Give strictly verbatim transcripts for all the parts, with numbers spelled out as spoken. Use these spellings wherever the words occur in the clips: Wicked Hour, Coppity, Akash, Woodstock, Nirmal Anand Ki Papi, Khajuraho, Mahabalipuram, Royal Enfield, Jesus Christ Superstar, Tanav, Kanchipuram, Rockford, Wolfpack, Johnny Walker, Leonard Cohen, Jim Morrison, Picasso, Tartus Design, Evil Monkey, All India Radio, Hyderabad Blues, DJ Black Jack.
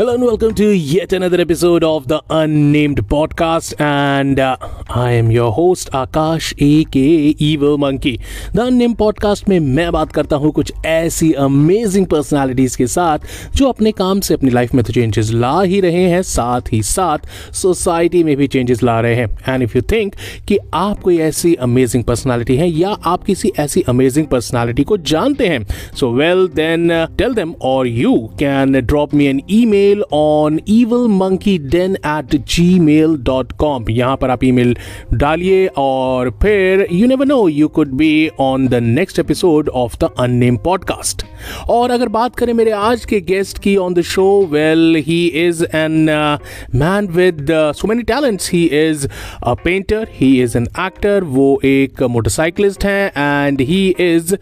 Hello and welcome to yet another episode of The Unnamed Podcast, and uh, I am your host Akash A K A Evil Monkey. The Unnamed Podcast में मैं बात करता हूँ कुछ ऐसी amazing personalities के साथ जो अपने काम से अपनी लाइफ में तो चेंजेस ला ही रहे हैं, साथ ही साथ सोसाइटी में भी चेंजेस ला रहे हैं. एंड इफ़ यू थिंक कि आप कोई ऐसी अमेजिंग पर्सनालिटी हैं या आप किसी ऐसी अमेजिंग पर्सनालिटी को जानते हैं, so well then tell them और you can drop me an email on evilmonkeyden at gmail dot com. यहाँ पर आप ईमेल डालिए और फिर you never know, you could be on the next episode of the unnamed podcast. और अगर बात करें मेरे आज के गेस्ट की on the show, well, he is an uh, man with uh, so many talents. He is a painter, he is an actor, वो एक मोटरसाइकिलिस्ट हैं, and he is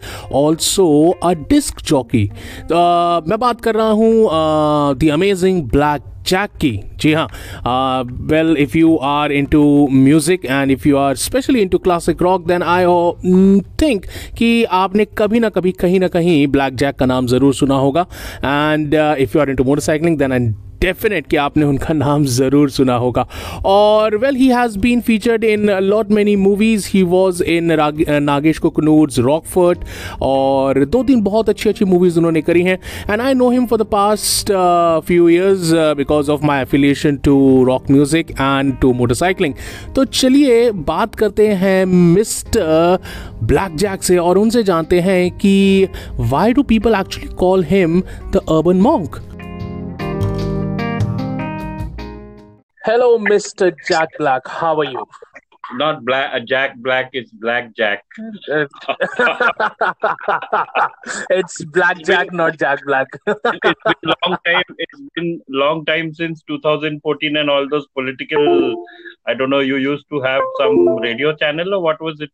also a disc jockey. uh, मैं बात कर रहा हूँ uh, the amazing Black Jack की. जी हाँ, well if you are into music and if you are specially into classic rock then I think कि आपने कभी ना कभी कहीं ना कहीं ब्लैक जैक का नाम जरूर सुना होगा. And if you are into motorcycling then I definite कि आपने उनका नाम ज़रूर सुना होगा. और well he has been featured in lot many movies. He was in Nagesh Kukunoor's Rockford, और दो तीन बहुत अच्छी अच्छी मूवीज़ उन्होंने करी हैं. And I know him for the past few years because of my affiliation to rock music and to motorcycling. तो चलिए बात करते हैं मिस्टर ब्लैक जैक से और उनसे जानते हैं कि why do people actually call him the urban monk. Hello, Mister Jack Black. How are you? Not Black uh, Jack Black. It's Black Jack. It's Black Jack, not Jack Black. It's been long time. It's been long time since twenty fourteen and all those political. I don't know. You used to have some radio channel or what was it?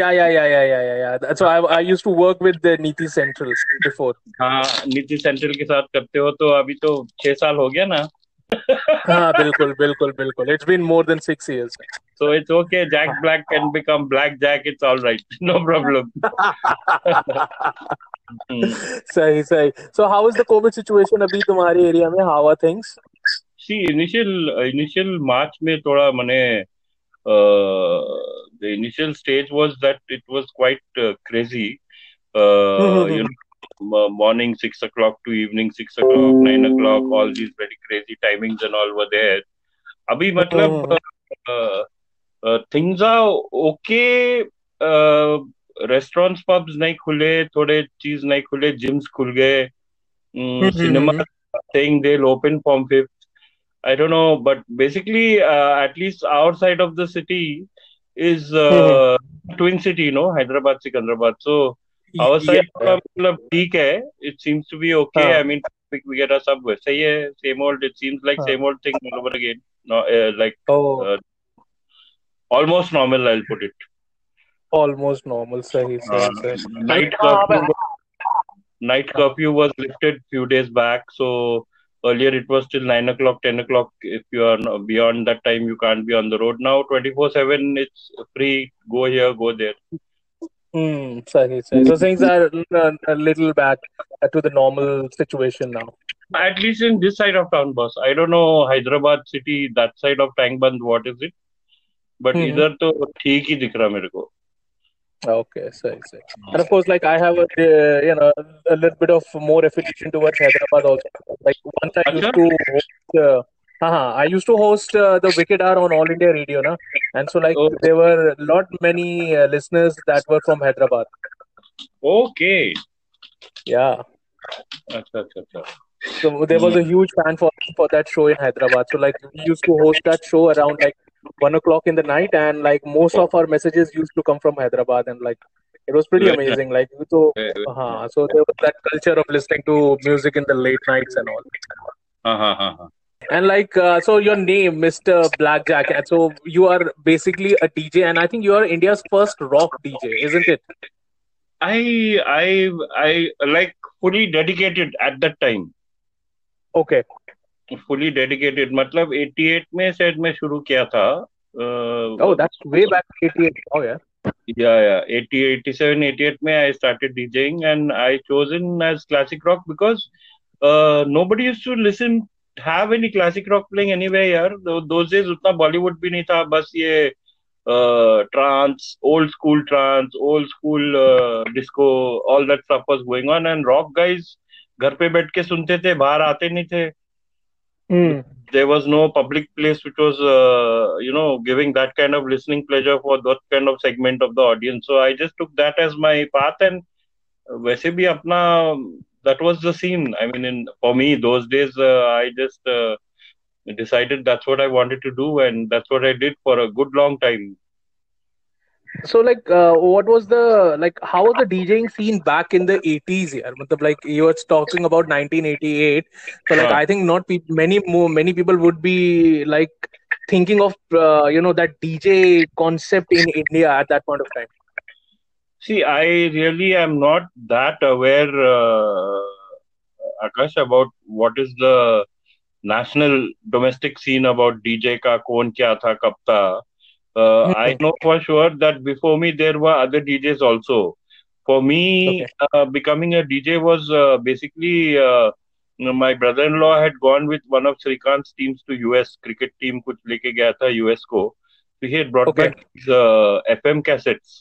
Yeah, yeah, yeah, yeah, yeah, yeah. That's why I, I used to work with the Niti Central before. हाँ, Niti Central के साथ करते हो तो अभी तो छह साल हो गया ना. हाँ बिल्कुल बिल्कुल बिल्कुल. It's been more than six years. So it's okay. Jack Black can become Black Jack. It's all right. No problem. सही सही. So how is the COVID situation अभी तुम्हारे एरिया में? How are things? See, initial initial March में थोड़ा मैंने the initial stage was that it was quite uh, crazy. Uh, you know. Morning six o'clock to evening six o'clock, nine o'clock, all these very crazy timings and all were there. Abhi matlab uh, uh, things are okay. Uh, restaurants, pubs nahi khule, thode cheez nahi khule, gyms khul gaye. Mm, mm-hmm. Cinema saying they'll open from fifth. I don't know, but basically, uh, at least our side of the city is uh, mm-hmm. twin city, you know, Hyderabad, Sikandrabad. So. Our side मतलब ठीक है. It seems to be okay. I mean, traffic वगैरह सब वैसा ही है. Same old. It seems like same old thing all over again. No, uh, like uh, almost normal. I'll put it. Almost normal. सही सही सही. Night curfew. Night curfew was lifted few days back. So earlier it was till nine o'clock, ten o'clock. If you are beyond that time, you can't be on the road. Now twenty-four seven, it's free. Go here, go there. Hmm. Sorry, sorry. So things are a, a little back to the normal situation now. At least in this side of town, boss. I don't know Hyderabad city, that side of Tangband, what is it? But mm-hmm. इधर तो ठीक ही दिख रहा मेरे को. Okay, sorry, sorry. And of course, like I have a uh, you know a little bit of more affiliation towards Hyderabad also. Like once I used to host, uh, हाँ, I used to host uh, the Wicked Hour on All India Radio, na, and so like oh. there were lot many uh, listeners that were from Hyderabad. Okay. Yeah. Achha, achha, achha. So there was a huge fan for for that show in Hyderabad. So like we used to host that show around like one o'clock in the night, and like most of our messages used to come from Hyderabad, and like it was pretty amazing. Like so, हाँ, so there was that culture of listening to music in the late nights and all. हाँ हाँ हाँ हाँ. And like, uh, so your name, Mister Black Jack, and so you are basically a D J, and I think you are India's first rock D J, isn't it? I, I, I like fully dedicated at that time. Okay. Fully dedicated. मतलब eighty-eight में शायद मैं शुरू किया था. Uh, oh, that's way back eighty-eight. Oh yeah. Yeah, yeah. eighty, eighty-seven, eighty-eight में I started DJing, and I chosen as classic rock because. uh, nobody used to listen, have any classic rock playing anywhere यार. Those days उतना Bollywood भी नहीं था, बस ये Uh, trance, old school trance, old school uh, disco, all that stuff was going on, and rock guys घर पे बैठ के सुनते थे, बाहर आते नहीं थे. mm. There was no public place which was uh, you know giving that kind of listening pleasure for that kind of segment of the audience. So I just took that as my path, and वैसे भी अपना that was the scene. I mean, in, for me those days uh, I just uh, decided that's what I wanted to do, and that's what I did for a good long time. So like uh, what was the like how was the DJing scene back in the eighties here? Matlab, like you were talking about nineteen eighty-eight, so like huh. I think not pe- many more many people would be like thinking of uh, you know that D J concept in India at that point of time. See, I really am not that aware uh, Akash about what is the national domestic scene about D J ka kon kya tha kab tha. Uh, mm-hmm. I know for sure that before me there were other D Js also. For me, okay. uh, becoming a D J was uh, basically uh, you know, my brother-in-law had gone with one of Srikant's teams to U S cricket team. Kuch leke gaya tha U S ko. So he had brought okay. back his uh, F M cassettes.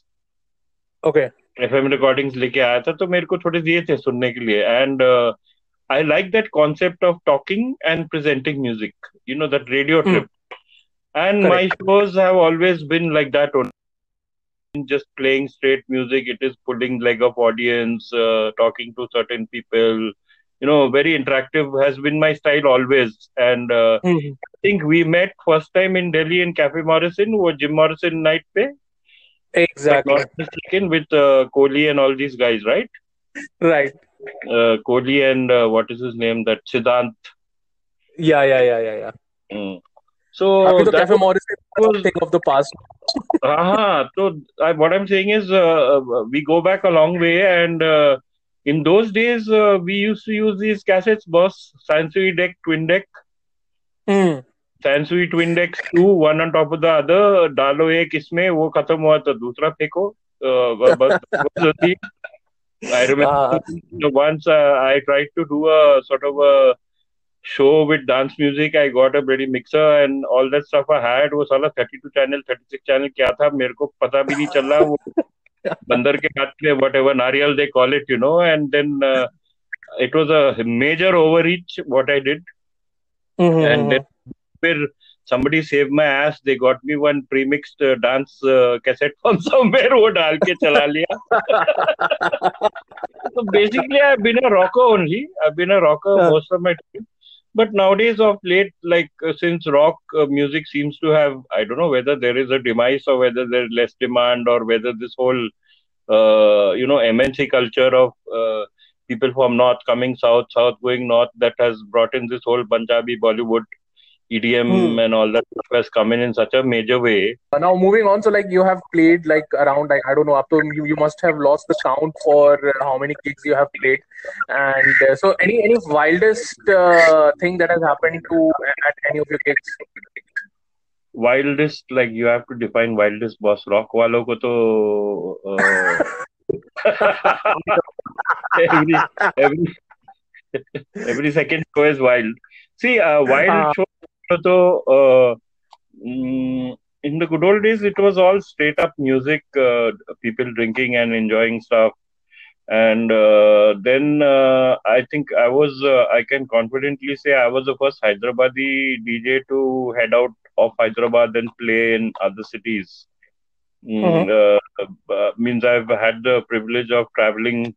Okay. F M recordings leke aaya tha. So mere ko thode diye the sunne ke liye, and uh, I like that concept of talking and presenting music, you know, that radio trip. Mm. And Correct. My shows have always been like that only. Just playing straight music, it is pulling leg of audience, uh, talking to certain people, you know, very interactive has been my style always. And uh, mm-hmm. I think we met first time in Delhi in Cafe Morrison, wo Jim Morrison night pe. Exactly. Like, with uh, Kohli and all these guys, right? Right. Uh, Kohli and uh, what is his name? That Siddharth. Yeah, yeah, yeah, yeah, yeah. Mm. So I mean, that Cafe Morrison was thing of the past. Aha. So I, what I'm saying is, uh, we go back a long way, and uh, in those days uh, we used to use these cassettes, boss. Sansui deck, twin deck. Mm. Sansui twin decks, two, one on top of the other. Dalo ek isme, wo khatam hua tha, dusra pheko. Uh, bas, bas, I remember ah. once uh, I tried to do a sort of a show with dance music. I got a bloody mixer and all that stuff I had. वो साला thirty-two channel, thirty-six channel क्या था मेरे को पता भी नहीं चला. वो बंदर के हाथ में whatever नारियल they call it, you know. And then uh, it was a major overreach what I did. Mm-hmm. And then फिर somebody saved my ass. They got me one pre-mixed uh, dance uh, cassette from somewhere. वो डाल के चला लिया. So basically, I've been a rocker only. I've been a rocker yeah. most of my time. But nowadays, of late, like uh, since rock uh, music seems to have, I don't know whether there is a demise or whether there's less demand or whether this whole, uh, you know, M N C culture of uh, people from north coming south, south going north, that has brought in this whole Punjabi Bollywood. E D M hmm. and all that stuff has come in in such a major way. Now moving on, so like you have played like around, like I don't know, up to you, you must have lost the count for how many gigs you have played. And uh, so any any wildest uh, thing that has happened to at any of your gigs? Wildest, like you have to define wildest, boss. Rock walo ko to uh, every every every second show is wild. See, uh, wild uh, show. So, uh, in the good old days, it was all straight up music, uh, people drinking and enjoying stuff. And uh, then uh, I think I was, uh, I can confidently say I was the first Hyderabadi D J to head out of Hyderabad and play in other cities. Mm-hmm. Uh, uh, means I've had the privilege of traveling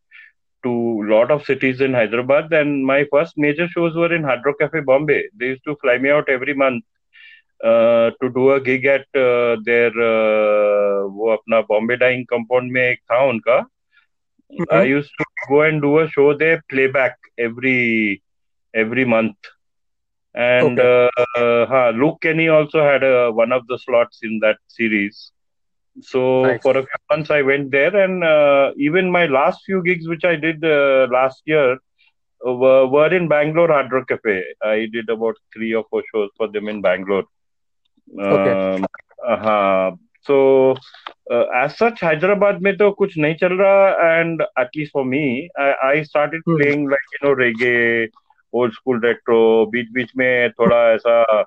to a lot of cities in Hyderabad, and my first major shows were in Hard Rock Cafe, Bombay. They used to fly me out every month uh, to do a gig at uh, their uh, wo apna Bombay Dying compound mein ek tha unka. Mm-hmm. I used to go and do a show there, playback every every month. And okay. uh, uh, ha, Luke Kenny also had uh, one of the slots in that series. So nice. For a few months I went there, and uh, even my last few gigs which I did uh, last year uh, were, were in Bangalore Hard Rock Cafe. I did about three or four shows for them in Bangalore. Okay. Um, uh-huh. So uh, as such, Hyderabad mein to kuch nahi chal raha, and at least for me, I, I started playing like, you know, reggae old school retro, बीच बीच में थोड़ा ऐसा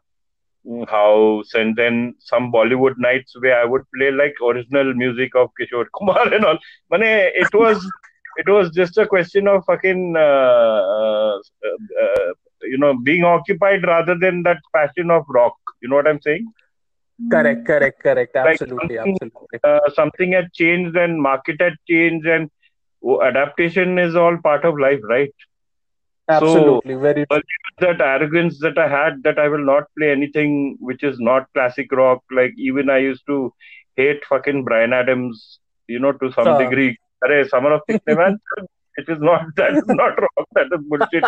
house, and then some Bollywood nights where I would play like original music of Kishore Kumar and all. Mane, it was it was just a question of fucking uh, uh, uh, you know being occupied rather than that passion of rock. You know what I'm saying? Correct, correct, correct. Absolutely, like something, absolutely. Uh, something had changed and market had changed and adaptation is all part of life, right? Absolutely, so, very true. That arrogance that I had, that I will not play anything which is not classic rock. Like even I used to hate fucking Bryan Adams, you know, to some uh. degree. Arey, Summer of sixty-nine, it is not, that is not rock, that is bullshit.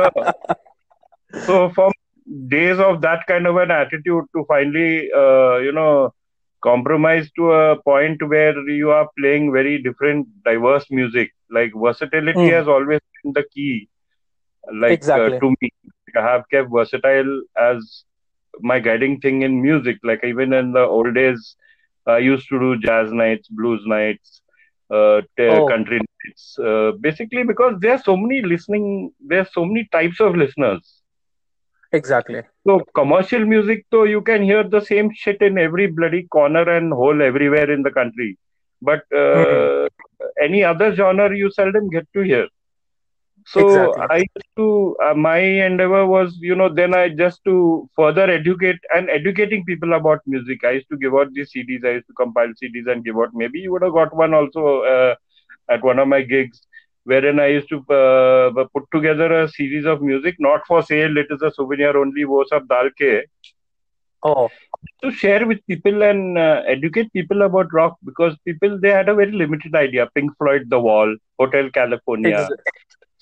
Yeah. So from days of that kind of an attitude to finally, uh, you know, compromise to a point where you are playing very different, diverse music. Like versatility mm. has always been the key. Like exactly. uh, to me, I have kept versatile as my guiding thing in music. Like even in the old days, I used to do jazz nights, blues nights, uh, t- oh. country nights. Uh, basically, because there are so many listening, there are so many types of listeners. Exactly. So commercial music, though, you can hear the same shit in every bloody corner and hole everywhere in the country. But uh, mm-hmm. any other genre, you seldom get to hear. So exactly. I used to, uh, my endeavor was, you know, then I just to further educate and educating people about music. I used to give out these C Ds. I used to compile C Ds and give out. Maybe you would have got one also uh, at one of my gigs, wherein I used to uh, put together a series of music, not for sale. It is a souvenir only. Wo sab dal ke. Oh. To share with people and uh, educate people about rock, because people, they had a very limited idea. Pink Floyd, The Wall, Hotel California. Exactly.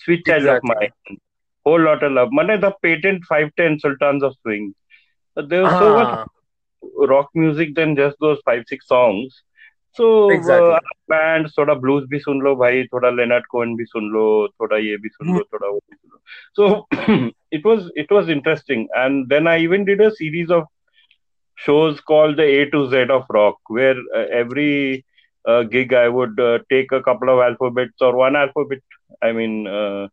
Sweet Child exactly. of Mine, Whole Lot of Love. Mane, the patent five ten Sultans of Swing. But there was ah. so much rock music than just those five, six songs. So, exactly. uh, bands, thoda blues bhi sun lo, bhai, thoda Leonard Cohen bhi sun lo, thoda ye bhi sun lo, thoda wo bhi sun lo. So, it was, it was interesting. And then I even did a series of shows called the A to Z of Rock, where uh, every uh, gig I would uh, take a couple of alphabets or one alphabet. I mean, uh,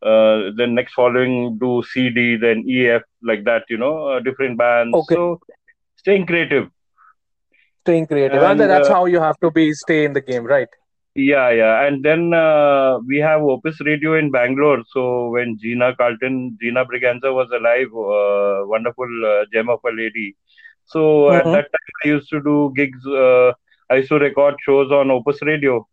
uh, then next following do C D, then E F, like that, you know, uh, different bands. Okay. So, staying creative. Staying creative. And, and that's uh, how you have to be, stay in the game, right? Yeah, yeah. And then uh, we have Opus Radio in Bangalore. So, when Gina Carlton, Gina Briganza was alive, uh, wonderful uh, gem of a lady. So, mm-hmm. at that time, I used to do gigs. Uh, I used to record shows on Opus Radio.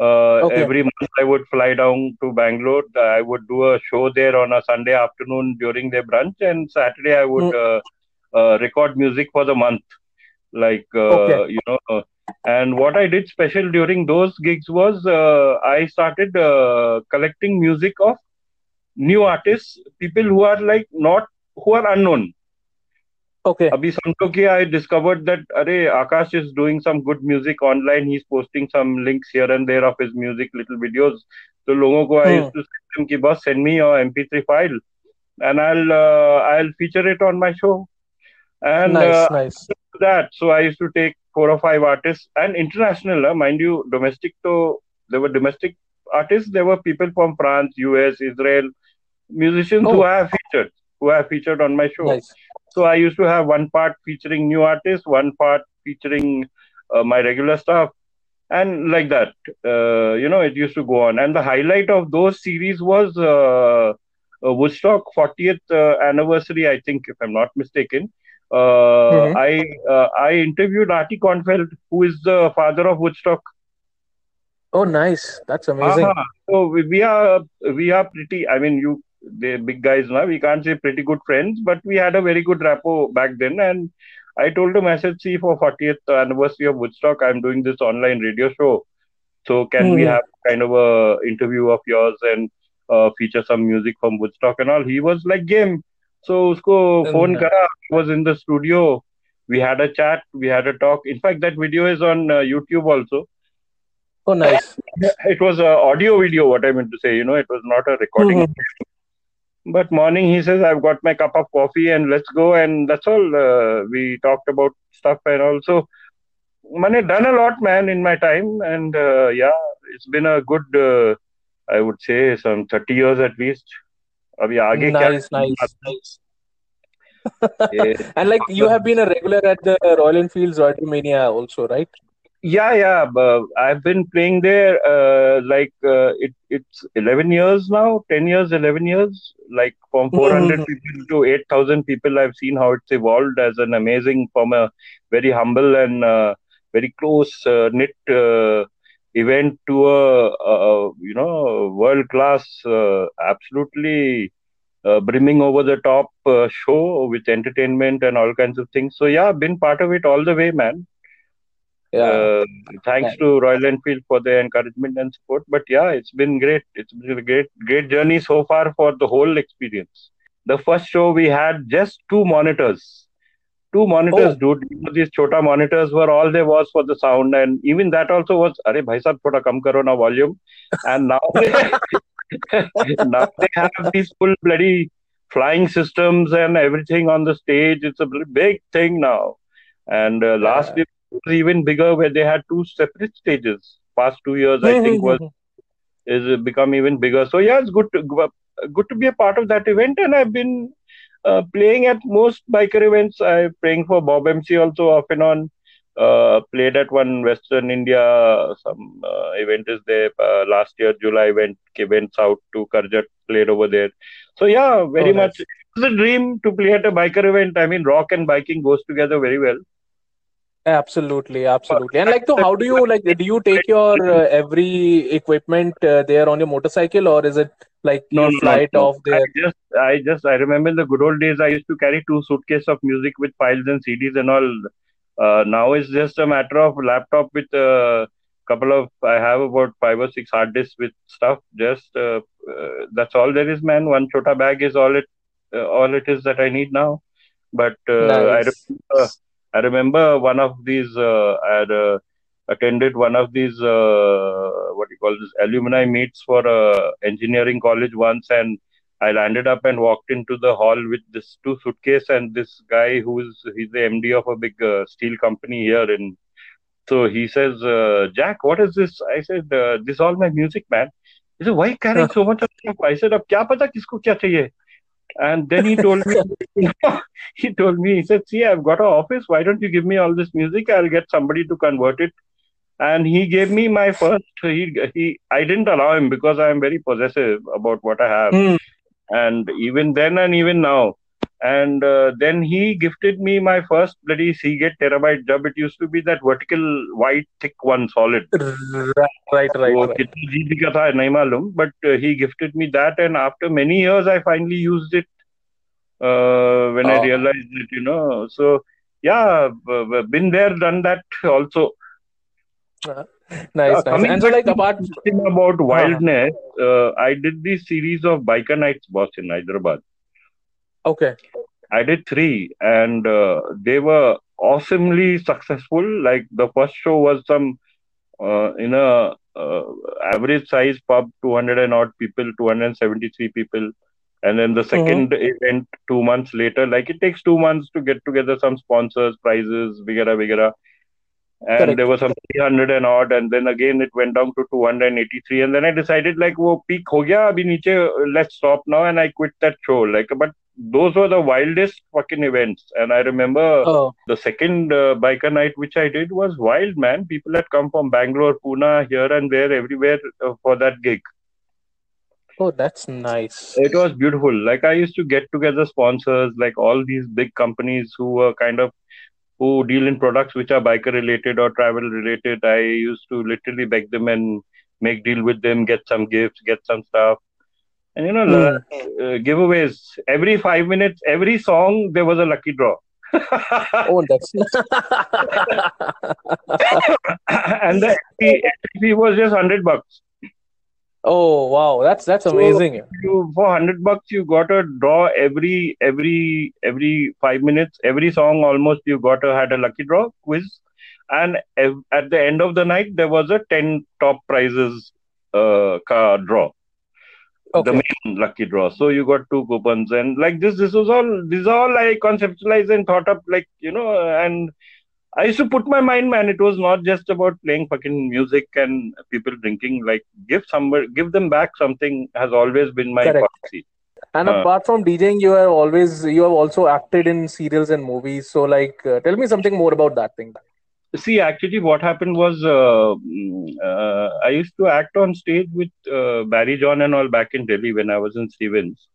Uh, okay. Every month I would fly down to Bangalore. I would do a show there on a Sunday afternoon during their brunch, and Saturday I would mm. uh, uh, record music for the month. Like, uh, okay. you know, and what I did special during those gigs was uh, I started uh, collecting music of new artists, people who are like not, who are unknown. Okay. Abhi samjho ki I discovered that arey, Akash is doing some good music online. He's posting some links here and there of his music, little videos. So logon ko I used to send them ki boss, send me your M P three file, and I'll uh, I'll feature it on my show. And nice, uh, nice. That, so I used to take four or five artists and international, uh, mind you, domestic. So there were domestic artists. There were people from France, U S, Israel, musicians oh. who I have featured, who I have featured on my show. Nice. So I used to have one part featuring new artists, one part featuring uh, my regular stuff, and like that, uh, you know, it used to go on. And the highlight of those series was uh, uh, Woodstock fortieth uh, anniversary, I think, if I'm not mistaken. Uh, mm-hmm. I uh, I interviewed Artie Kornfeld, who is the father of Woodstock. Oh, nice! That's amazing. Uh-huh. So we are we are pretty. I mean, you. The big guys now, we can't say pretty good friends, but we had a very good rapport back then. And I told him, I said, see, for fortieth anniversary of Woodstock, I'm doing this online radio show. So can mm-hmm. we have kind of a interview of yours and uh, feature some music from Woodstock and all? He was like, game. So usko mm-hmm. phone kara, he was in the studio. We had a chat, we had a talk. In fact, that video is on uh, YouTube also. Oh, nice. It was an audio video, what I meant to say, you know, it was not a recording. Mm-hmm. But morning, he says, I've got my cup of coffee and let's go. And that's all. Uh, we talked about stuff and also, I've done a lot, man, in my time. And uh, yeah, it's been a good, uh, I would say, some thirty years at least. अभी आगे nice, क्या nice, nice. And like you have been a regular at the Royal Enfield's Royalmania also, right? Yeah, yeah. But I've been playing there uh, like uh, it, it's eleven years now, ten years, eleven years. Like from four hundred mm-hmm. people to eight thousand people, I've seen how it's evolved as an amazing, from a very humble and uh, very close uh, knit uh, event to a, a you know world class, uh, absolutely. Uh, brimming over the top uh, show with entertainment and all kinds of things. So yeah, been part of it all the way, man. Yeah. Uh, thanks yeah. to Royal Enfield for their encouragement and support. But yeah, it's been great. It's been a great, great journey so far for the whole experience. The first show we had just two monitors. Two monitors, oh. dude. You know, these chota monitors were all there was for the sound, and even that also was. Arey bhai sahab, thoda kam karo na volume. And now. Now they have these full bloody flying systems and everything on the stage. It's a big thing now. And uh, last year it was even bigger, where they had two separate stages. Past two years, I think, was is become even bigger. So yeah, it's good to, good to be a part of that event. And I've been uh, playing at most biker events. I'm playing for Bob M C also off and on. Uh, played at one Western India, some uh, event is there. Uh, last year, July, went went south to Karjat, played over there. So yeah, very oh, much. Nice. It was a dream to play at a biker event. I mean, rock and biking goes together very well. Absolutely, absolutely. And like, so how do you, like, do you take your uh, every equipment uh, there on your motorcycle, or is it like no, your flight no, no. off there? I just, I just, I remember in the good old days, I used to carry two suitcases of music with files and C Ds and all. Uh, now it's just a matter of laptop with a couple of, I have about five or six hard disks with stuff. Just uh, uh, that's all there is, man. One chota bag is all it, uh, all it is that I need now. But uh, nice. I remember, I remember one of these. Uh, I had uh, attended one of these uh, what do you call this alumni meets for uh, engineering college once, and I landed up and walked into the hall with this two suitcase and this guy who is he's the M D of a big uh, steel company here. And so he says, uh, Jack, what is this? I said, uh, this is all my music, man. He said, why are you carrying so much of stuff? I said, ab kya pata kisko kya chahiye? And then he told me, he told me, he said, see, I've got an office. Why don't you give me all this music? I'll get somebody to convert it. And he gave me my first, he, he, I didn't allow him because I'm very possessive about what I have. Mm. And even then and even now. And uh, then he gifted me my first bloody Seagate terabyte jab. It used to be that vertical, white, thick one, solid. Right, right, right. So, right. But uh, he gifted me that. And after many years, I finally used it uh, when oh. I realized it, you know. So, yeah, been there, done that also. Uh-huh. Nice, uh, nice. I mean, and so, like, apart thing about wildness, uh, uh, I did this series of biker nights, boss, in Hyderabad. Okay. I did three, and uh, they were awesomely successful. Like the first show was some uh, in a uh, average size pub, two hundred and odd people, two hundred and seventy three people, and then the second mm-hmm. event two months later. Like it takes two months to get together some sponsors, prizes, vagera, vagera. And Correct. There was some three hundred and odd, and then again it went down to two hundred eighty-three. And then I decided, like, wo peak ho gaya, abhi niche, let's stop now. And I quit that show. Like, but those were the wildest fucking events. And I remember oh. the second uh, biker night, which I did, was wild, man. People had come from Bangalore, Pune, here and there, everywhere uh, for that gig. Oh, that's nice. It was beautiful. Like, I used to get together sponsors, like all these big companies who were kind of who deal in products which are biker related or travel related. I used to literally beg them and make deal with them, get some gifts, get some stuff. And, you know, mm. uh, giveaways. Every five minutes, every song, there was a lucky draw. Oh, that's And the entry was just one hundred bucks. Oh, wow. That's that's amazing. So you, for one hundred bucks, you got a draw every every every five minutes. Every song almost you got a, had a lucky draw quiz. And ev- at the end of the night, there was a ten top prizes uh, car draw. Okay. The main lucky draw. So you got two coupons. And like this, this was all, these all I conceptualized and thought up, like, you know, and I used to put my mind, man. It was not just about playing fucking music and people drinking. Like, give somebody, give them back something has always been my policy. And uh, apart from DJing, you have always you have also acted in serials and movies. So, like, uh, tell me something more about that thing. See, actually, what happened was uh, uh, I used to act on stage with uh, Barry John and all back in Delhi when I was in Stevens.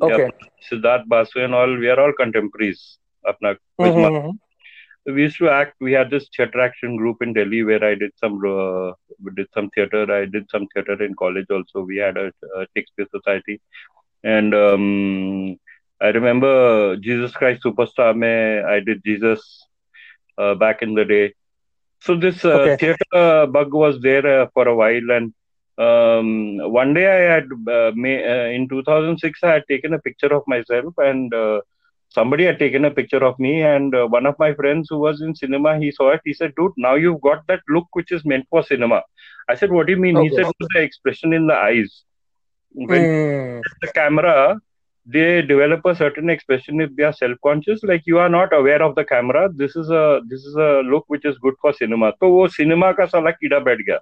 Okay. Yeah, Siddharth Basu and all, we are all contemporaries. Apna mm-hmm. So we used to act. We had this theatre action group in Delhi where I did some uh, did some theatre. I did some theatre in college also. We had a, a Shakespeare Society. And um, I remember Jesus Christ Superstar, mein, I did Jesus uh, back in the day. So this uh, okay. theatre bug was there uh, for a while. And um, one day I had, uh, may, uh, in two thousand six, I had taken a picture of myself and uh, somebody had taken a picture of me. And uh, one of my friends who was in cinema, he saw it. He said, dude, now you've got that look which is meant for cinema. I said, what do you mean? Okay. He said, the expression in the eyes. When mm. the camera, they develop a certain expression if they are self-conscious, like you are not aware of the camera. This is a this is a look which is good for cinema. So wo cinema ka sala kida baith gaya.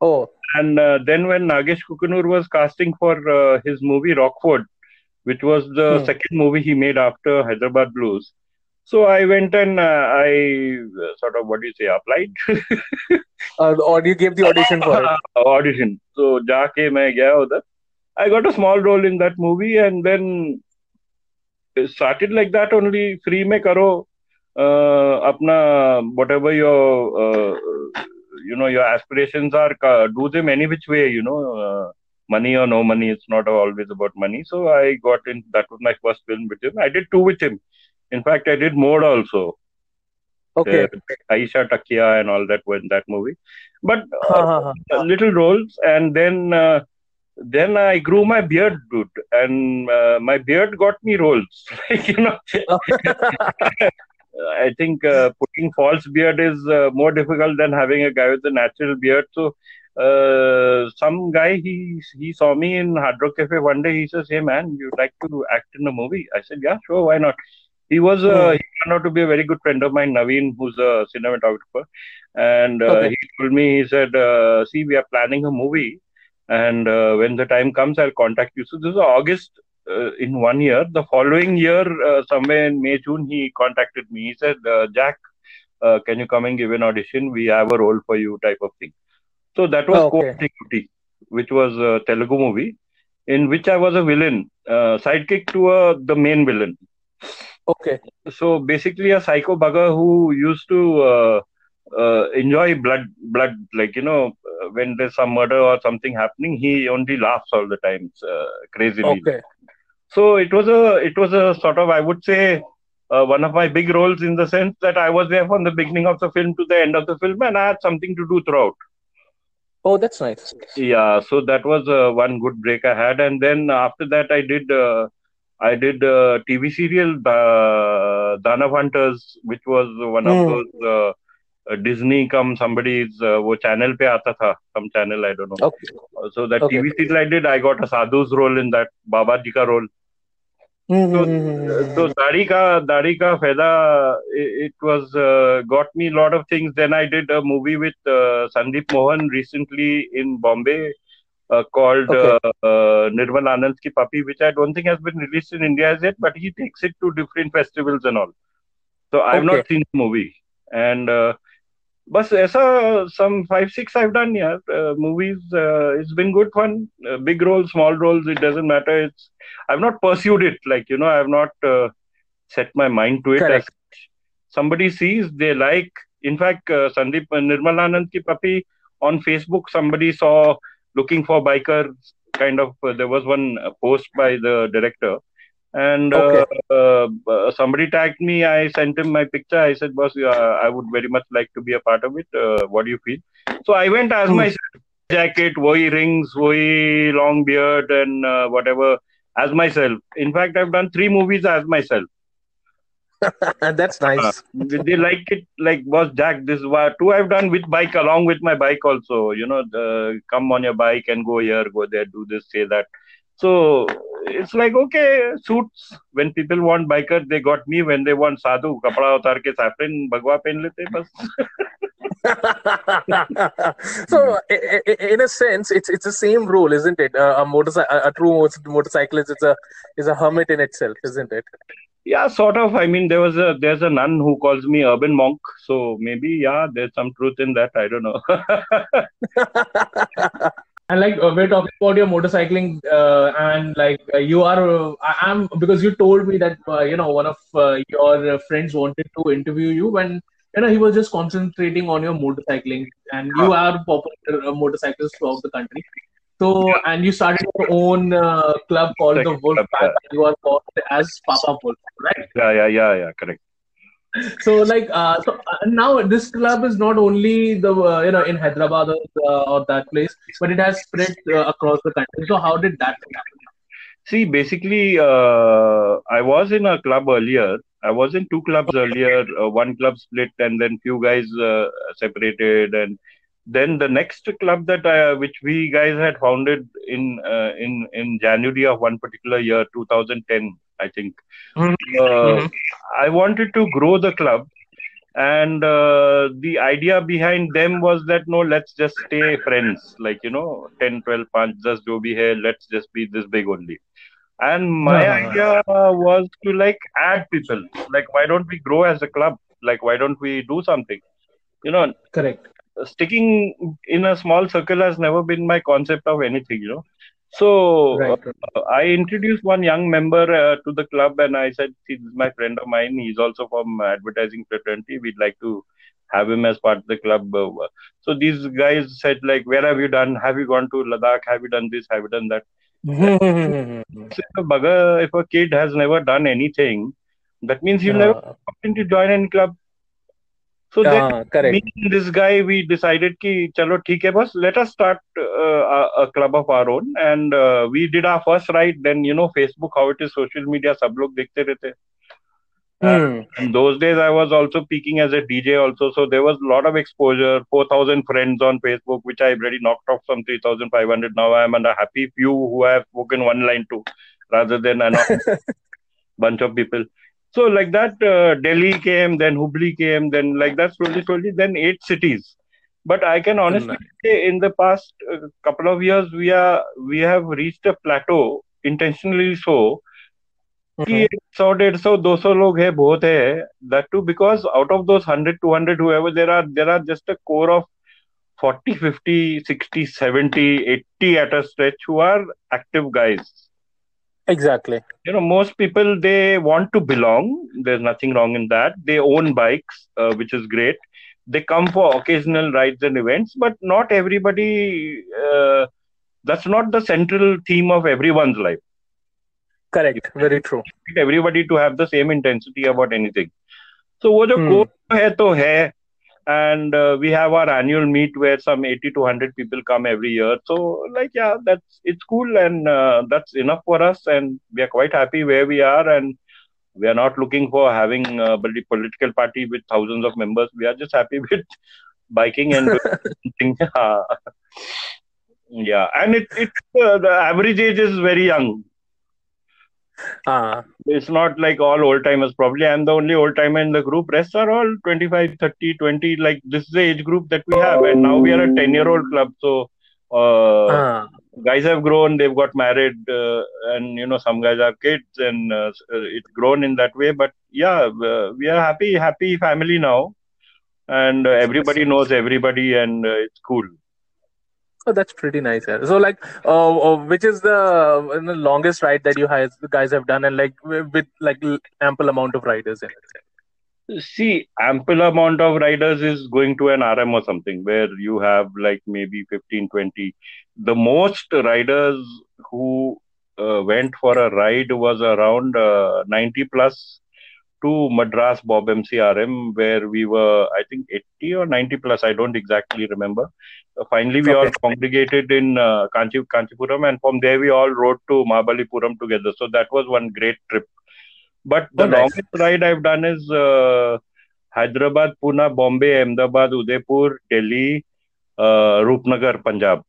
Oh. And uh, then when Nagesh Kukunur was casting for uh, his movie Rockford, which was the mm. second movie he made after Hyderabad Blues, so I went and uh, I uh, sort of, what do you say, applied. uh, or you gave the audition for it. Audition. So, jaake main gaya udhar. I got a small role in that movie and then it started like that only. Free mein karo, uh, apna, whatever your, uh, you know, your aspirations are, do them any which way, you know, uh, money or no money. It's not always about money. So, I got in, that was my first film with him. I did two with him. In fact, I did more also. Okay. Uh, Aisha Takia and all that were in that movie. But uh, little roles. And then uh, then I grew my beard, dude. And uh, my beard got me roles. Like, you know, I think uh, putting false beard is uh, more difficult than having a guy with a natural beard. So uh, some guy, he, he saw me in Hard Rock Cafe one day. He says, hey, man, you'd like to act in a movie? I said, yeah, sure. Why not? He was uh, he turned out to be a very good friend of mine, Naveen, who's a cinematographer. And uh, okay. he told me, he said, uh, see, we are planning a movie. And uh, when the time comes, I'll contact you. So this was August uh, in one year. The following year, uh, somewhere in May, June, he contacted me. He said, uh, Jack, uh, can you come and give an audition? We have a role for you type of thing. So that was okay. Coppity, which was a Telugu movie in which I was a villain, uh, sidekick to uh, the main villain. Okay. So basically a psycho bugger who used to uh, uh, enjoy blood, blood, like, you know, when there's some murder or something happening, he only laughs all the time, uh, crazily. Okay. So it was a, it was a sort of, I would say, uh, one of my big roles in the sense that I was there from the beginning of the film to the end of the film and I had something to do throughout. Oh, that's nice. Yeah. So that was uh, one good break I had. And then after that I did... Uh, I did a T V serial, uh, Dhanavantars, which was one mm. of those uh, Disney come somebody's uh, wo channel pe aata tha, some channel, I don't know. Okay. So that okay. T V serial I did, I got a Sadhu's role in that, Baba Ji ka role. Mm-hmm. So, so Dari ka, Dari ka Faida, it, it was, uh, got me a lot of things. Then I did a movie with uh, Sandeep Mohan recently in Bombay. Uh, called okay. uh, uh, Nirmal Anand Ki Papi, which I don't think has been released in India as yet, but he takes it to different festivals and all. So I've okay. not seen the movie. And uh, bas aisa some five, six I've done, yeah. Uh, movies, uh, it's been good fun. Uh, big roles, small roles, it doesn't matter. It's I've not pursued it. Like, you know, I've not uh, set my mind to it. As somebody sees, they like. In fact, uh, Sandeep uh, Nirmal Anand Ki Papi on Facebook, somebody saw looking for bikers, kind of, uh, there was one post by the director and okay. uh, uh, somebody tagged me. I sent him my picture. I said, boss, yeah, I would very much like to be a part of it. Uh, what do you feel? So I went as mm. myself, jacket, wohi rings, wohi long beard and uh, whatever as myself. In fact, I've done three movies as myself. That's nice. Uh, they like it, like boss Jack. This was two I've done with bike along with my bike also. You know, the, come on your bike and go here, go there, do this, say that. So it's like okay, suits. When people want biker, they got me. When they want sadhu, kapda utar ke saffron, bagwa pen lete bas. So, in a sense, it's it's the same role, isn't it? A, a motorcycle, a true motorcyclist is a is a hermit in itself, isn't it? Yeah, sort of. I mean, there was a there's a nun who calls me urban monk. So maybe, yeah, there's some truth in that. I don't know. And like uh, we're talking about your motorcycling, uh, and like uh, you are, uh, I'm because you told me that uh, you know one of uh, your uh, friends wanted to interview you, and you know he was just concentrating on your motorcycling, and you are popular uh, motorcyclist throughout the country. So yeah. And you started your own uh, club called Second the Wolfpack. You are called as Papa Wolf, right? Yeah, yeah, yeah, yeah. Correct. So like uh, so now this club is not only the uh, you know in Hyderabad or, uh, or that place, but it has spread uh, across the country. So how did that happen? See, basically, uh, I was in a club earlier. I was in two clubs earlier. Uh, one club split, and then few guys uh, separated, and then the next club that I, which we guys had founded in uh, in in January of one particular year, two thousand ten. I think uh, mm-hmm. I wanted to grow the club, and uh, the idea behind them was that no, let's just stay friends, like you know, ten, twelve, panch, just jo bhi hai, let's just be this big only. And my uh-huh. idea was to like add people, like why don't we grow as a club? Like why don't we do something? You know, correct. Sticking in a small circle has never been my concept of anything, you know. So right. uh, I introduced one young member uh, to the club, and I said, "He's my friend of mine. He's also from advertising fraternity. We'd like to have him as part of the club." Uh, so these guys said, "Like, where have you done? Have you gone to Ladakh? Have you done this? Have you done that?" So if a bugger, if a kid has never done anything, that means you uh, never opted to join any club. So uh, then, me and this guy, we decided ki, chalo, theek hai, bas, let us start uh, a, a club of our own. And uh, we did our first ride. Then, you know, Facebook, how it is, social media, sab log dekhte rehte. Mm. Uh, in those days, I was also peaking as a D J also. So there was a lot of exposure, four thousand friends on Facebook, which I already knocked off some three thousand five hundred. Now I am under happy few who I have spoken one line to, rather than a bunch of people. So like that, uh, Delhi came, then Hubli came, then like that slowly, slowly, then eight cities. But I can honestly say, in the past uh, couple of years, we are we have reached a plateau, intentionally so. Ki one hundred, one hundred, two hundred log hai, bahut hai. That too, because out of those one hundred, two hundred, whoever there are, there are just a core of forty, fifty, sixty, seventy, eighty at a stretch who are active guys. Exactly. You know, most people, they want to belong. There's nothing wrong in that. They own bikes, uh, which is great. They come for occasional rides and events, but not everybody, uh, that's not the central theme of everyone's life. Correct. Very true. Everybody to have the same intensity about anything. So, wo jo core hai to hai. And uh, we have our annual meet where some eighty to one hundred people come every year. So, like, yeah, that's it's cool, and uh, that's enough for us. And we are quite happy where we are. And we are not looking for having a political party with thousands of members. We are just happy with biking and things. Yeah, and it, it uh, the average age is very young. Uh-huh. It's not like all old timers. Probably I'm the only old timer in the group. Rest are all twenty-five, thirty, twenty. Like this is the age group that we have, and now we are a ten year old club. So uh, uh-huh. guys have grown, they've got married, uh, and you know some guys have kids, and uh, it's grown in that way. But yeah, uh, we are happy, happy family now, and uh, everybody knows everybody, and uh, it's cool. Oh, that's pretty nice. So, like, uh, which is the, uh, the longest ride that you has, guys have done, and like with like ample amount of riders in it? See, ample amount of riders is going to an R M or something where you have like maybe fifteen, twenty. The most riders who uh, went for a ride was around uh, ninety plus to Madras Bob M C R M, where we were, I think, eighty or ninety plus. I don't exactly remember. Finally, we okay. all congregated in uh, Kanchi, Kanchipuram, and from there we all rode to Mahabalipuram together. So that was one great trip. But the oh, longest nice. ride I've done is uh, Hyderabad, Pune, Bombay, Ahmedabad, Udaipur, Delhi, uh, Rupnagar, Punjab.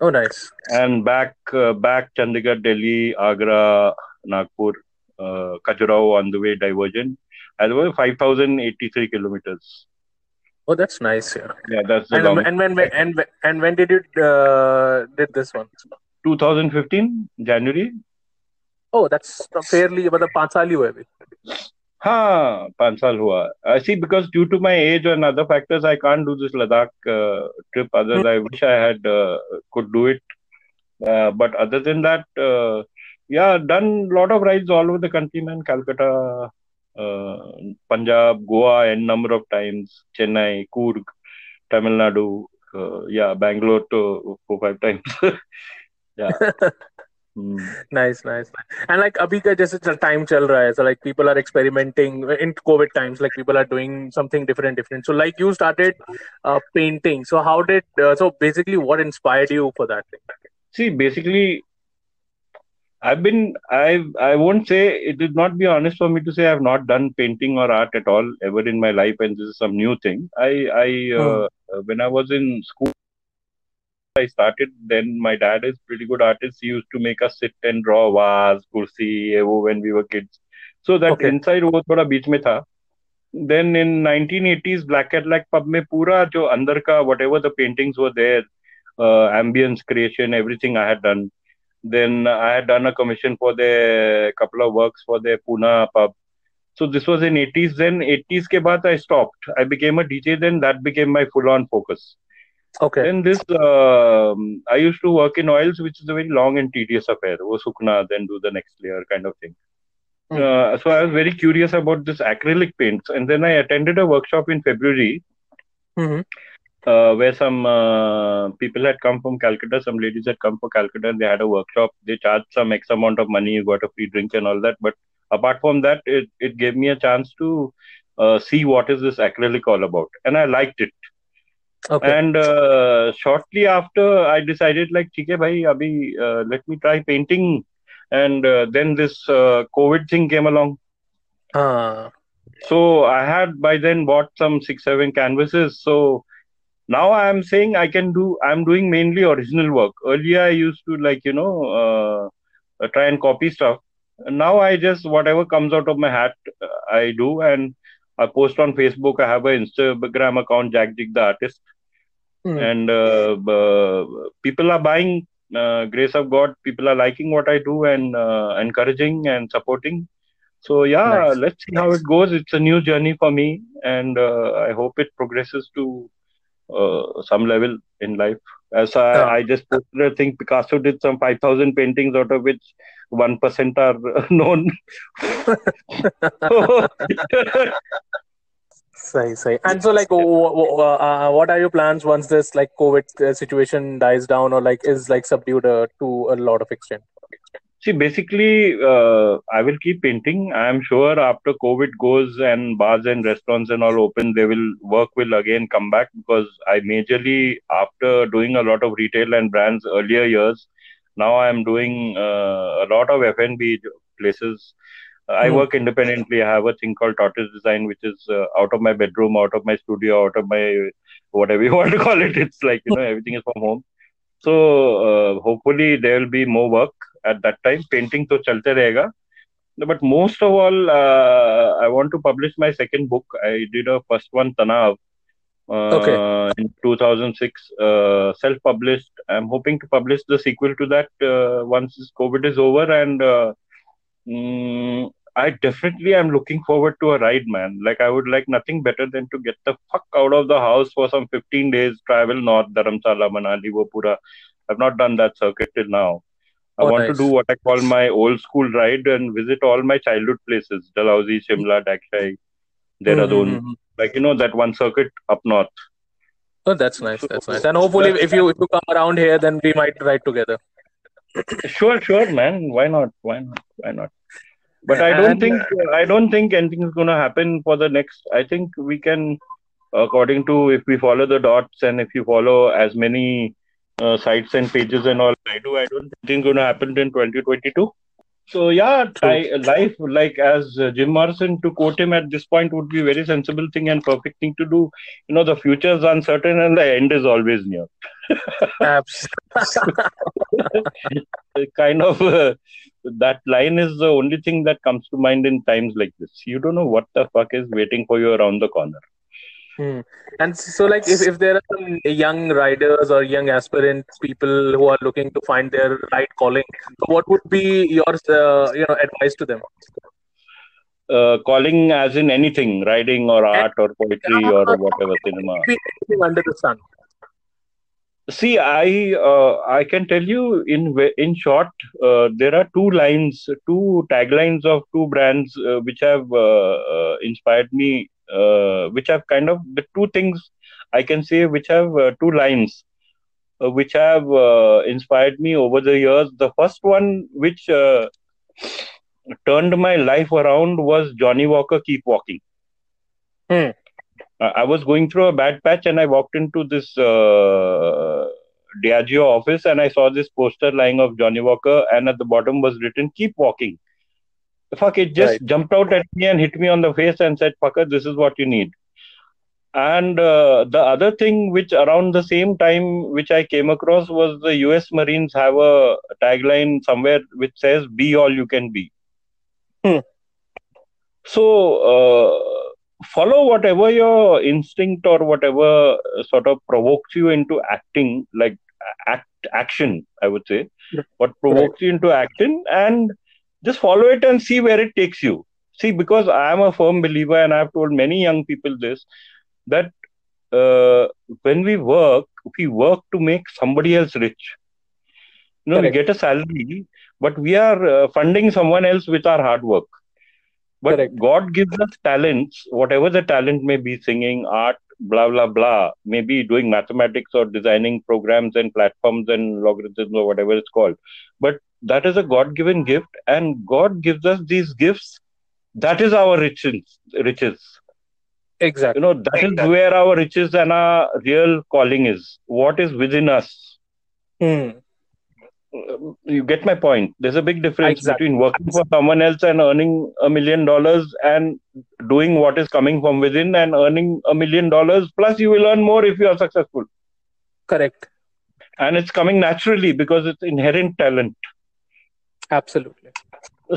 Oh, nice. And back, uh, back Chandigarh, Delhi, Agra, Nagpur, uh, Khajuraho on the way divergent. I was five thousand eighty-three kilometers. Oh, that's nice. Yeah, yeah that's the and, longest. And when and and when did you uh, did this one? twenty fifteen January. Oh, that's fairly about पाँच साल ही हुए अभी. हाँ, पाँच साल हुआ. I see, because due to my age and other factors, I can't do this Ladakh uh, trip. Otherwise, I wish I had uh, could do it. Uh, but other than that, uh, yeah, done lot of rides all over the country, man. Calcutta, uh, Punjab, Goa, and number of times. Chennai, Coorg, Tamil Nadu, uh, yeah, Bangalore to four five times. yeah. Hmm. Nice, nice. And like abhi ka jaise time chal raha hai, so like people are experimenting in COVID times, like people are doing something different, different. So like you started uh, painting. So how did, uh, so basically what inspired you for that thing? See, basically, I've been, I I won't say, it would not be honest for me to say I've not done painting or art at all ever in my life. And this is some new thing. I, I uh, hmm. when I was in school, I started, then my dad is pretty good artist. He used to make us sit and draw vase, kursi, when we were kids. So that okay. inside वो थोड़ा बीच में था. Then in nineteen eighties, Black Cat Black Pub में पूरा जो अंदर का whatever the paintings were there, uh, ambience creation, everything I had done. Then I had done a commission for the couple of works for the Pune pub. So this was in eighties. Then eighties के बाद I stopped. I became a D J. Then that became my full-on focus. Okay. Then this, uh, I used to work in oils, which is a very long and tedious affair. वो सूखना, then do the next layer kind of thing. Mm. Uh, so I was very curious about this acrylic paints. And then I attended a workshop in February mm-hmm. uh, where some uh, people had come from Calcutta. Some ladies had come from Calcutta and they had a workshop. They charged some X amount of money, got a free drink and all that. But apart from that, it, it gave me a chance to uh, see what is this acrylic all about. And I liked it. Okay. And uh, shortly after, I decided like, okay, bhai, abhi, uh, let me try painting. And uh, then this uh, COVID thing came along. Uh. So I had by then bought some six, seven canvases. So now I am saying I can do, I'm doing mainly original work. Earlier, I used to like, you know, uh, try and copy stuff. Now I just, whatever comes out of my hat, uh, I do. And I post on Facebook. I have an Instagram account, Jack Jig the Artist. Mm. And uh, uh, people are buying, uh, grace of God, people are liking what I do and uh, encouraging and supporting. So yeah, nice. Let's see nice. How it goes. It's a new journey for me. And uh, I hope it progresses to uh, some level in life. As I, yeah. I just posted a thing, Picasso did some five thousand paintings out of which one percent are known. Sorry, sorry. And so like, uh, what are your plans once this like COVID situation dies down or like is like subdued uh, to a lot of extent? See, basically, uh, I will keep painting. I am sure after COVID goes and bars and restaurants and all open, they will work will again come back because I majorly after doing a lot of retail and brands earlier years, now I am doing uh, a lot of F and B places. I mm. work independently. I have a thing called Tartus Design, which is uh, out of my bedroom, out of my studio, out of my whatever you want to call it. It's like, you know, everything is from home. So uh, hopefully there will be more work. At that time, painting to chalte rahega. But most of all, uh, I want to publish my second book. I did a first one, Tanav, uh, okay. in two thousand six, uh, self-published. I'm hoping to publish the sequel to that uh, once this COVID is over. And uh, mm, I definitely am looking forward to a ride, man. Like, I would like nothing better than to get the fuck out of the house for some fifteen days, travel north, Dharamsala, Manali, wo pura. I've not done that circuit till now. I oh, want nice. To do what I call my old school ride and visit all my childhood places. Dalhousie, Shimla, Dakshai, Dehradun. Mm-hmm. Like, you know, that one circuit up north. Oh, that's nice. So, that's nice. And hopefully if you if you come around here, then we might ride together. Sure, sure, man. Why not? Why not? Why not? But I don't and, think I don't think anything is going to happen for the next. I think we can, according to if we follow the dots and if you follow as many Uh, sites and pages and all I do, I don't think it's going to happen in twenty twenty-two. So yeah, I, life, like as uh, Jim Morrison, to quote him at this point, would be a very sensible thing and perfect thing to do. You know, the future is uncertain and the end is always near. Absolutely. Kind of uh, that line is the only thing that comes to mind in times like this. You don't know what the fuck is waiting for you around the corner. Hmm. And so, like, if, if there are some young riders or young aspirants, people who are looking to find their right calling, what would be your, uh, you know, advice to them? Uh, calling as in anything, riding or art or poetry or whatever, cinema. Anything under the sun. See, I uh, I can tell you in in short, uh, there are two lines, two taglines of two brands uh, which have uh, uh, inspired me. Uh, which have kind of the two things I can say which have uh, two lines uh, which have uh, inspired me over the years. The first one which uh, turned my life around was Johnny Walker, Keep Walking. Hmm. Uh, I was going through a bad patch and I walked into this uh, Diageo office and I saw this poster lying of Johnny Walker and at the bottom was written Keep Walking. Fuck, it just right. jumped out at me and hit me on the face and said, fucker, this is what you need. And uh, the other thing which around the same time which I came across was the U S Marines have a tagline somewhere which says, be all you can be. Hmm. So uh, follow whatever your instinct or whatever sort of provokes you into acting, like act action, I would say, what provokes right. you into acting, and just follow it and see where it takes you. See, because I am a firm believer and I've told many young people this, that uh, when we work, we work to make somebody else rich. You know, Correct. We get a salary, but we are uh, funding someone else with our hard work. But Correct. God gives us talents, whatever the talent may be, singing, art, blah, blah, blah, maybe doing mathematics or designing programs and platforms and logarithms or whatever it's called. But that is a God-given gift, and God gives us these gifts. That is our riches. riches. Exactly. You know, that exactly. is where our riches and our real calling is. What is within us. Mm. You get my point. There's a big difference exactly. between working for someone else and earning a million dollars and doing what is coming from within and earning a million dollars. Plus, you will earn more if you are successful. Correct. And it's coming naturally because it's inherent talent. Absolutely.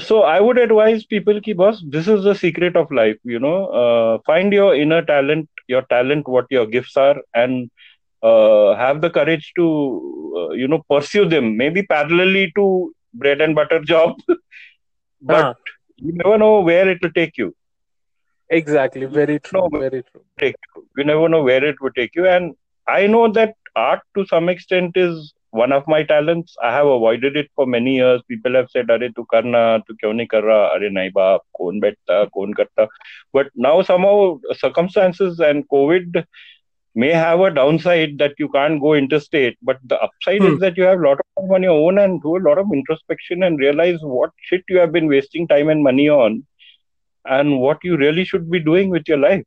So I would advise people, ki boss, this is the secret of life, you know, uh, find your inner talent, your talent, what your gifts are, and uh, have the courage to, uh, you know, pursue them, maybe parallelly to bread and butter job, but uh-huh. you never know where it will take you. Exactly. Very true. Very true. Take you. you never know where it will take you. And I know that art to some extent is one of my talents. I have avoided it for many years. People have said, "Arey tu karna, tu kyun nahi kar raha? Arey nahi baap, kaun baithta, kaun karta." But now somehow circumstances and COVID may have a downside that you can't go interstate. But the upside hmm. is that you have a lot of time on your own and do a lot of introspection and realize what shit you have been wasting time and money on and what you really should be doing with your life.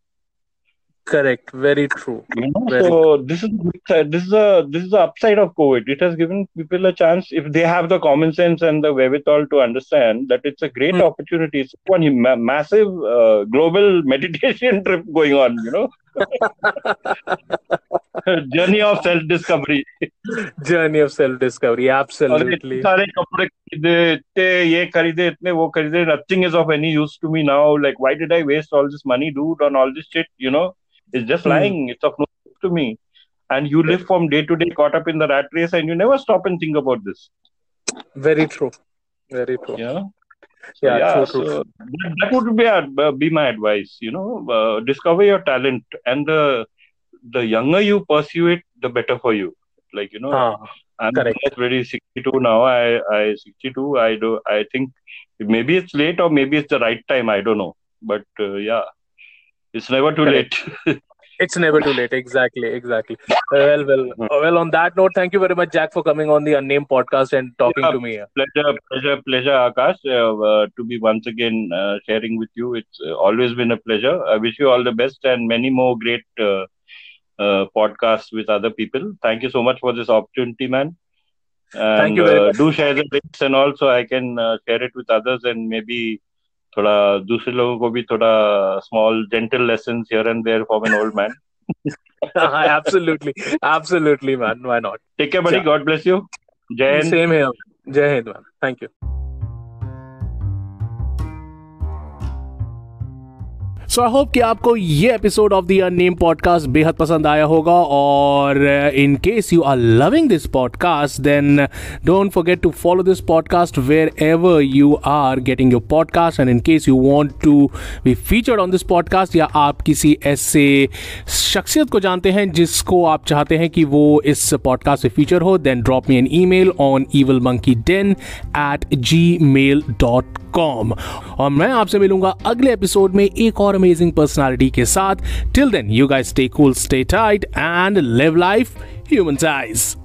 Correct. Very true. You know, Very so true. this is this is a this is the upside of COVID. It has given people a chance, if they have the common sense and the wherewithal to understand, that it's a great mm. opportunity. It's one ma- massive uh, global meditation trip going on. You know, journey of self discovery. Journey of self discovery. Absolutely. Nothing is of any use to me now. Like, why did I waste all this money, dude, on all this shit? You know. It's just lying. Mm. It's of no use to me. And you live from day to day caught up in the rat race and you never stop and think about this. Very true. Very true. Yeah. So, yeah, yeah true, so true. That would be, uh, be my advice. You know, uh, discover your talent, and the the younger you pursue it, the better for you. Like, you know, ah, I'm already sixty-two now. I, I sixty-two. I do. I think maybe it's late or maybe it's the right time. I don't know. But uh, yeah. It's never too late. It's never too late. Exactly. Exactly. Well, well, well, on that note, thank you very much, Jack, for coming on the Unnamed Podcast and talking yeah, to me. Pleasure, pleasure, pleasure, Akash, uh, uh, to be once again uh, sharing with you. It's uh, always been a pleasure. I wish you all the best and many more great uh, uh, podcasts with other people. Thank you so much for this opportunity, man. And, thank you very much. Uh, do share the links and also I can uh, share it with others and maybe थोड़ा दूसरे लोगों को भी थोड़ा small gentle lessons here and there from an old man. Absolutely, absolutely, man. Why not? Take care, buddy. Yeah. God bless you. Jai Hind. Same here. Jai Hind, man. Thank you. So I hope कि आपको ये episode of the unnamed podcast बेहद पसंद आया होगा, और in case you are loving this podcast then don't forget to follow this podcast wherever you are getting your podcast, and in case you want to be featured on this podcast या आप किसी ऐसे शख्सियत को जानते हैं जिसको आप चाहते हैं कि वो इस पॉडकास्ट में फीचर हो, then drop me an email on evilmonkeyden at gmail dot com. और मैं आपसे मिलूंगा अगले एपिसोड में एक और अमेजिंग पर्सनालिटी के साथ. Till then you guys stay cool, stay tight and live life human size.